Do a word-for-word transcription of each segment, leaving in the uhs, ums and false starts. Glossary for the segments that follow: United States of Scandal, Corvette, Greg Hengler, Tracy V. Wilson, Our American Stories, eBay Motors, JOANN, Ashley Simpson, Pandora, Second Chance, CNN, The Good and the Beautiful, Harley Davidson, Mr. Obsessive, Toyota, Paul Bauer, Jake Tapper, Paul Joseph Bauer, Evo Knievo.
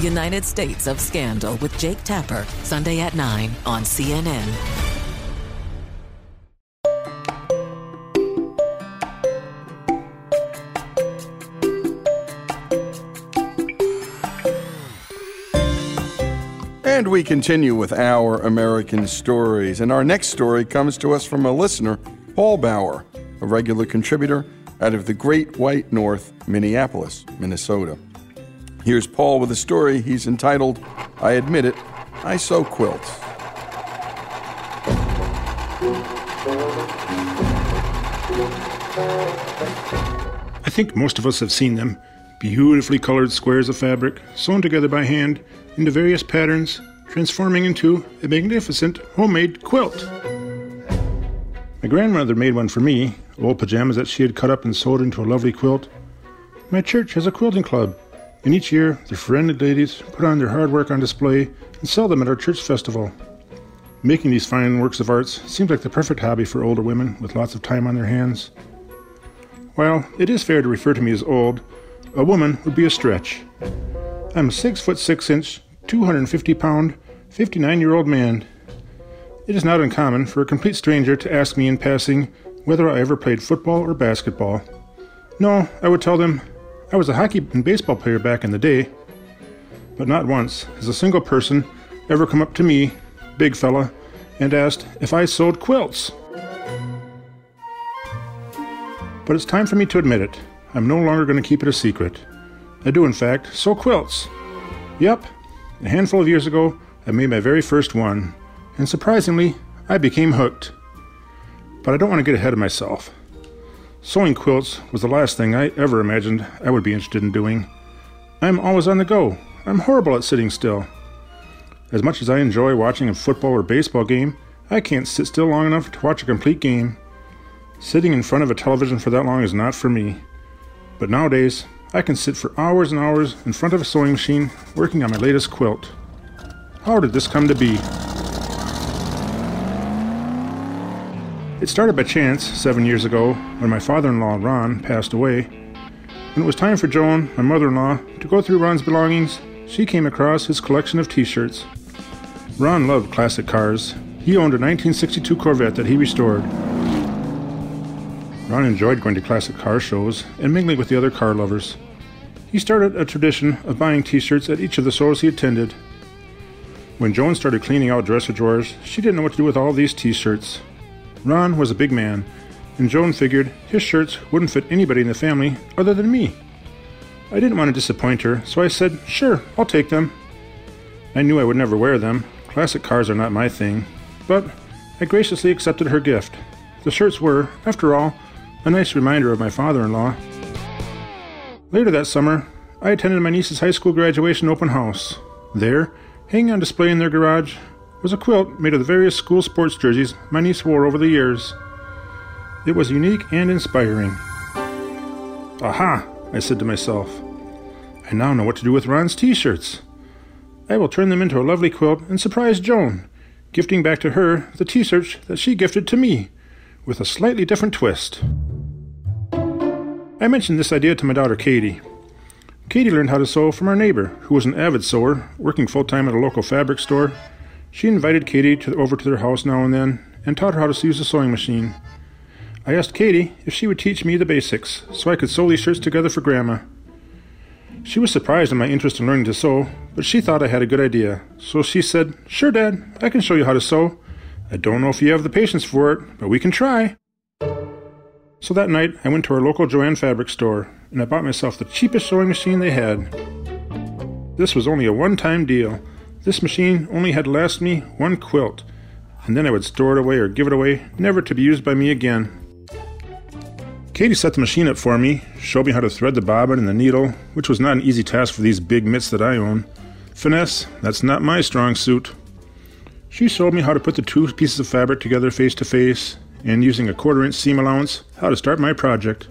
United States of Scandal with Jake Tapper, Sunday at nine on C N N. And we continue with Our American Stories. And our next story comes to us from a listener, Paul Bauer, a regular contributor out of the Great White North, Minneapolis, Minnesota. Here's Paul with a story he's entitled, I Admit It, I Sew Quilts. I think most of us have seen them. Beautifully colored squares of fabric, sewn together by hand into various patterns, transforming into a magnificent homemade quilt. My grandmother made one for me, old pajamas that she had cut up and sewed into a lovely quilt. My church has a quilting club. And each year, the friendly ladies put on their hard work on display and sell them at our church festival. Making these fine works of arts seems like the perfect hobby for older women with lots of time on their hands. While it is fair to refer to me as old, a woman would be a stretch. I'm a six foot six inch, two hundred fifty pound, fifty-nine year old man. It is not uncommon for a complete stranger to ask me in passing whether I ever played football or basketball. No, I would tell them, I was a hockey and baseball player back in the day, but not once has a single person ever come up to me, big fella, and asked if I sewed quilts. But it's time for me to admit it. I'm no longer going to keep it a secret. I do, in fact, sew quilts. Yep, a handful of years ago, I made my very first one, and surprisingly, I became hooked. But I don't want to get ahead of myself. Sewing quilts was the last thing I ever imagined I would be interested in doing. I'm always on the go. I'm horrible at sitting still. As much as I enjoy watching a football or baseball game, I can't sit still long enough to watch a complete game. Sitting in front of a television for that long is not for me. But nowadays, I can sit for hours and hours in front of a sewing machine working on my latest quilt. How did this come to be? It started by chance seven years ago when my father-in-law, Ron, passed away. When it was time for JOANN, my mother-in-law, to go through Ron's belongings, she came across his collection of t-shirts. Ron loved classic cars. He owned a nineteen sixty-two Corvette that he restored. Ron enjoyed going to classic car shows and mingling with the other car lovers. He started a tradition of buying t-shirts at each of the shows he attended. When JOANN started cleaning out dresser drawers, she didn't know what to do with all these t-shirts. Ron was a big man, and JOANN figured his shirts wouldn't fit anybody in the family other than me. I didn't want to disappoint her, so I said, sure, I'll take them. I knew I would never wear them. Classic cars are not my thing. But I graciously accepted her gift. The shirts were, after all, a nice reminder of my father-in-law. Later that summer, I attended my niece's high school graduation open house. There, hanging on display in their garage, was a quilt made of the various school sports jerseys my niece wore over the years. It was unique and inspiring. Aha, I said to myself. I now know what to do with Ron's t-shirts. I will turn them into a lovely quilt and surprise JOANN, gifting back to her the t-shirts that she gifted to me, with a slightly different twist. I mentioned this idea to my daughter Katie. Katie learned how to sew from her neighbor, who was an avid sewer, working full-time at a local fabric store. She invited Katie to, over to their house now and then and taught her how to use a sewing machine. I asked Katie if she would teach me the basics so I could sew these shirts together for Grandma. She was surprised at my interest in learning to sew, but she thought I had a good idea. So she said, sure, Dad, I can show you how to sew. I don't know if you have the patience for it, but we can try. So that night, I went to our local JOANN fabric store, and I bought myself the cheapest sewing machine they had. This was only a one-time deal. This machine only had to last me one quilt, and then I would store it away or give it away, never to be used by me again. Katie set the machine up for me, showed me how to thread the bobbin and the needle, which was not an easy task for these big mitts that I own. Finesse, that's not my strong suit. She showed me how to put the two pieces of fabric together face to face, and using a quarter-inch seam allowance, how to start my project.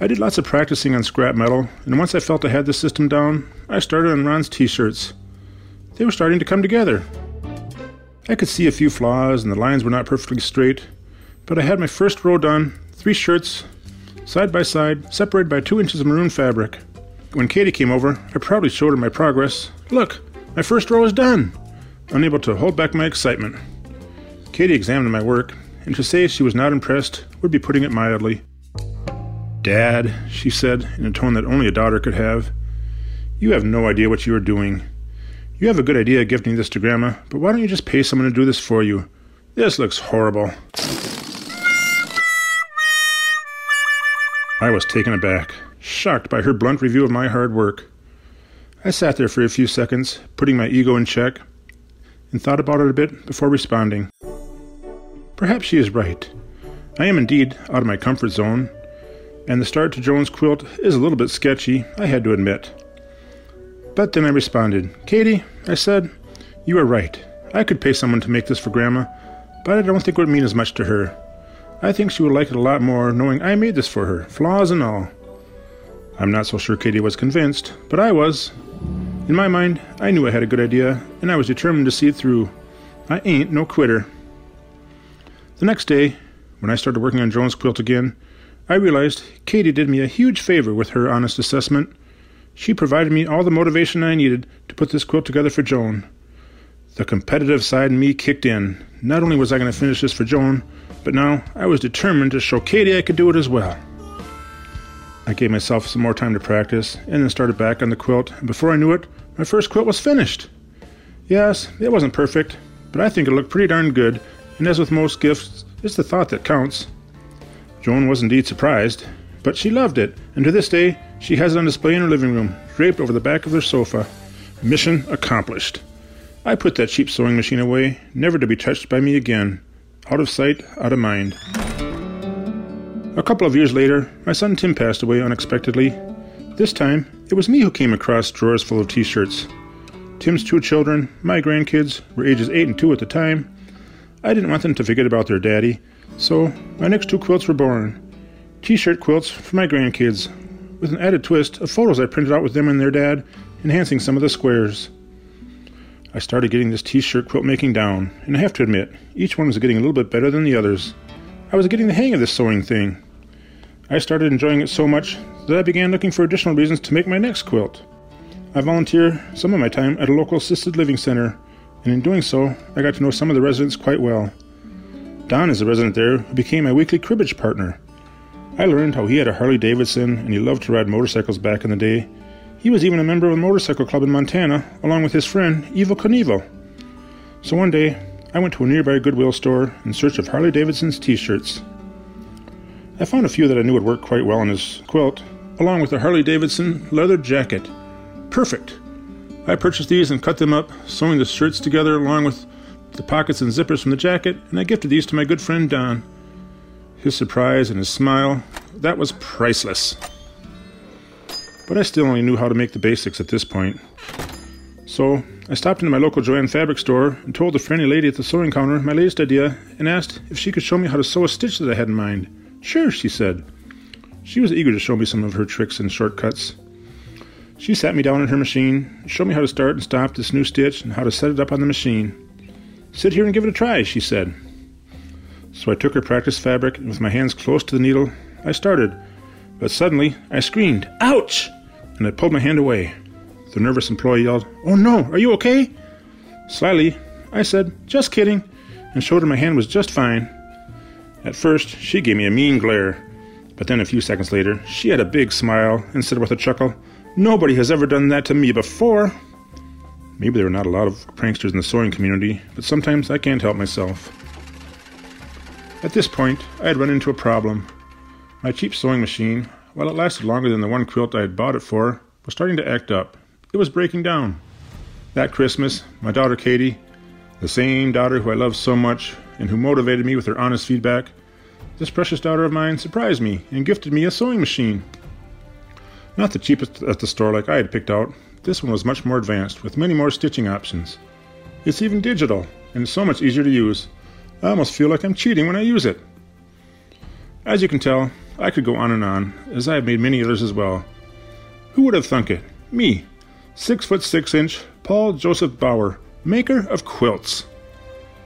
I did lots of practicing on scrap metal, and once I felt I had the system down, I started on Ron's t-shirts. They were starting to come together. I could see a few flaws and the lines were not perfectly straight, but I had my first row done, three shirts, side by side, separated by two inches of maroon fabric. When Katie came over, I proudly showed her my progress. Look, my first row is done! Unable to hold back my excitement. Katie examined my work, and to say she was not impressed would be putting it mildly. Dad, she said, in a tone that only a daughter could have, you have no idea what you are doing. You have a good idea of gifting this to Grandma, but why don't you just pay someone to do this for you? This looks horrible. I was taken aback, shocked by her blunt review of my hard work. I sat there for a few seconds, putting my ego in check, and thought about it a bit before responding. Perhaps she is right. I am indeed out of my comfort zone, and the start to JOANN's quilt is a little bit sketchy, I had to admit. But then I responded, Katie, I said, you are right. I could pay someone to make this for Grandma, but I don't think it would mean as much to her. I think she would like it a lot more knowing I made this for her, flaws and all. I'm not so sure Katie was convinced, but I was. In my mind, I knew I had a good idea, and I was determined to see it through. I ain't no quitter. The next day, when I started working on JOANN's quilt again, I realized Katie did me a huge favor with her honest assessment. She provided me all the motivation I needed to put this quilt together for JOANN. The competitive side in me kicked in. Not only was I going to finish this for JOANN, but now I was determined to show Katie I could do it as well. I gave myself some more time to practice, and then started back on the quilt, and before I knew it, my first quilt was finished. Yes, it wasn't perfect, but I think it looked pretty darn good, and as with most gifts, it's the thought that counts. JOANN was indeed surprised, but she loved it, and to this day, she has it on display in her living room, draped over the back of her sofa. Mission accomplished. I put that cheap sewing machine away, never to be touched by me again. Out of sight, out of mind. A couple of years later, my son Tim passed away unexpectedly. This time, it was me who came across drawers full of t-shirts. Tim's two children, my grandkids, were ages eight and two at the time. I didn't want them to forget about their daddy, so my next two quilts were born. T-shirt quilts for my grandkids, with an added twist of photos I printed out with them and their dad, enhancing some of the squares. I started getting this T-shirt quilt making down, and I have to admit, each one was getting a little bit better than the others. I was getting the hang of this sewing thing. I started enjoying it so much that I began looking for additional reasons to make my next quilt. I volunteer some of my time at a local assisted living center, and in doing so, I got to know some of the residents quite well. Don is a resident there who became my weekly cribbage partner. I learned how he had a Harley Davidson and he loved to ride motorcycles back in the day. He was even a member of a motorcycle club in Montana, along with his friend Evo Knievo. So one day, I went to a nearby Goodwill store in search of Harley Davidson's t-shirts. I found a few that I knew would work quite well on his quilt, along with a Harley Davidson leather jacket. Perfect! I purchased these and cut them up, sewing the shirts together along with the pockets and zippers from the jacket, and I gifted these to my good friend Don. His surprise and his smile, that was priceless. But I still only knew how to make the basics at this point. So I stopped into my local JOANN fabric store and told the friendly lady at the sewing counter my latest idea and asked if she could show me how to sew a stitch that I had in mind. Sure, she said. She was eager to show me some of her tricks and shortcuts. She sat me down at her machine and showed me how to start and stop this new stitch and how to set it up on the machine. Sit here and give it a try, she said. So I took her practice fabric and with my hands close to the needle, I started. But suddenly, I screamed, "Ouch!" and I pulled my hand away. The nervous employee yelled, "Oh no, are you okay?" Slyly, I said, "Just kidding," and showed her my hand was just fine. At first, she gave me a mean glare, but then a few seconds later, she had a big smile and said with a chuckle, "Nobody has ever done that to me before." Maybe there are not a lot of pranksters in the sewing community, but sometimes I can't help myself. At this point, I had run into a problem. My cheap sewing machine, while it lasted longer than the one quilt I had bought it for, was starting to act up. It was breaking down. That Christmas, my daughter Katie, the same daughter who I loved so much, and who motivated me with her honest feedback, this precious daughter of mine surprised me and gifted me a sewing machine. Not the cheapest at the store like I had picked out, this one was much more advanced with many more stitching options. It's even digital and so much easier to use. I almost feel like I'm cheating when I use it. As you can tell, I could go on and on, as I have made many others as well. Who would have thunk it? Me, six foot six inch Paul Joseph Bauer, maker of quilts.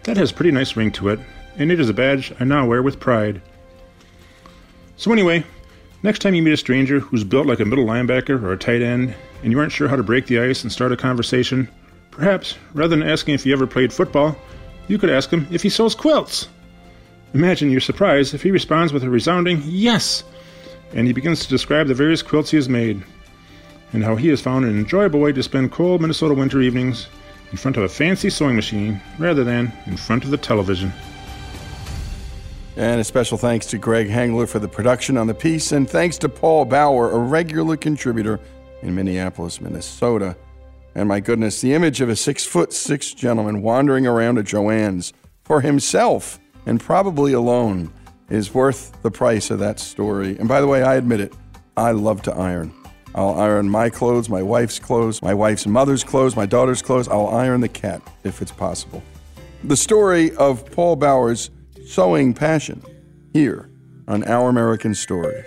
That has a pretty nice ring to it, and it is a badge I now wear with pride. So anyway, next time you meet a stranger who's built like a middle linebacker or a tight end, and you aren't sure how to break the ice and start a conversation, perhaps, rather than asking if he ever played football, you could ask him if he sews quilts. Imagine your surprise if he responds with a resounding yes, and he begins to describe the various quilts he has made, and how he has found an enjoyable way to spend cold Minnesota winter evenings in front of a fancy sewing machine rather than in front of the television. And a special thanks to Greg Hengler for the production on the piece, and thanks to Paul Bauer, a regular contributor in Minneapolis, Minnesota. And my goodness, the image of a six foot six gentleman wandering around a JOANN's for himself and probably alone is worth the price of that story. And by the way, I admit it, I love to iron. I'll iron my clothes, my wife's clothes, my wife's mother's clothes, my daughter's clothes. I'll iron the cat if it's possible. The story of Paul Bauer's sewing passion here on Our American Stories.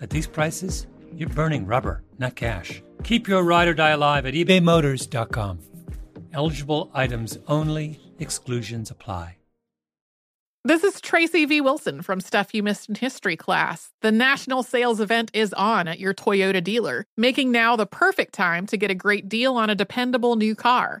at these prices, you're burning rubber, not cash. Keep your ride or die alive at ebay motors dot com. Eligible items only. Exclusions apply. This is Tracy V. Wilson from Stuff You Missed in History Class. The national sales event is on at your Toyota dealer, making now the perfect time to get a great deal on a dependable new car.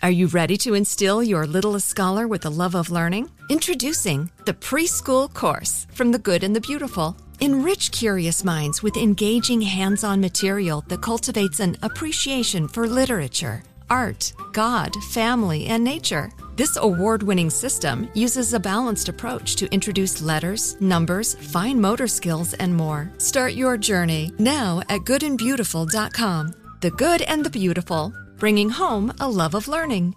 Are you ready to instill your littlest scholar with a love of learning? Introducing the Preschool Course from The Good and the Beautiful. Enrich curious minds with engaging hands-on material that cultivates an appreciation for literature, art, God, family, and nature. This award-winning system uses a balanced approach to introduce letters, numbers, fine motor skills, and more. Start your journey now at good and beautiful dot com. The Good and the Beautiful. Bringing home a love of learning.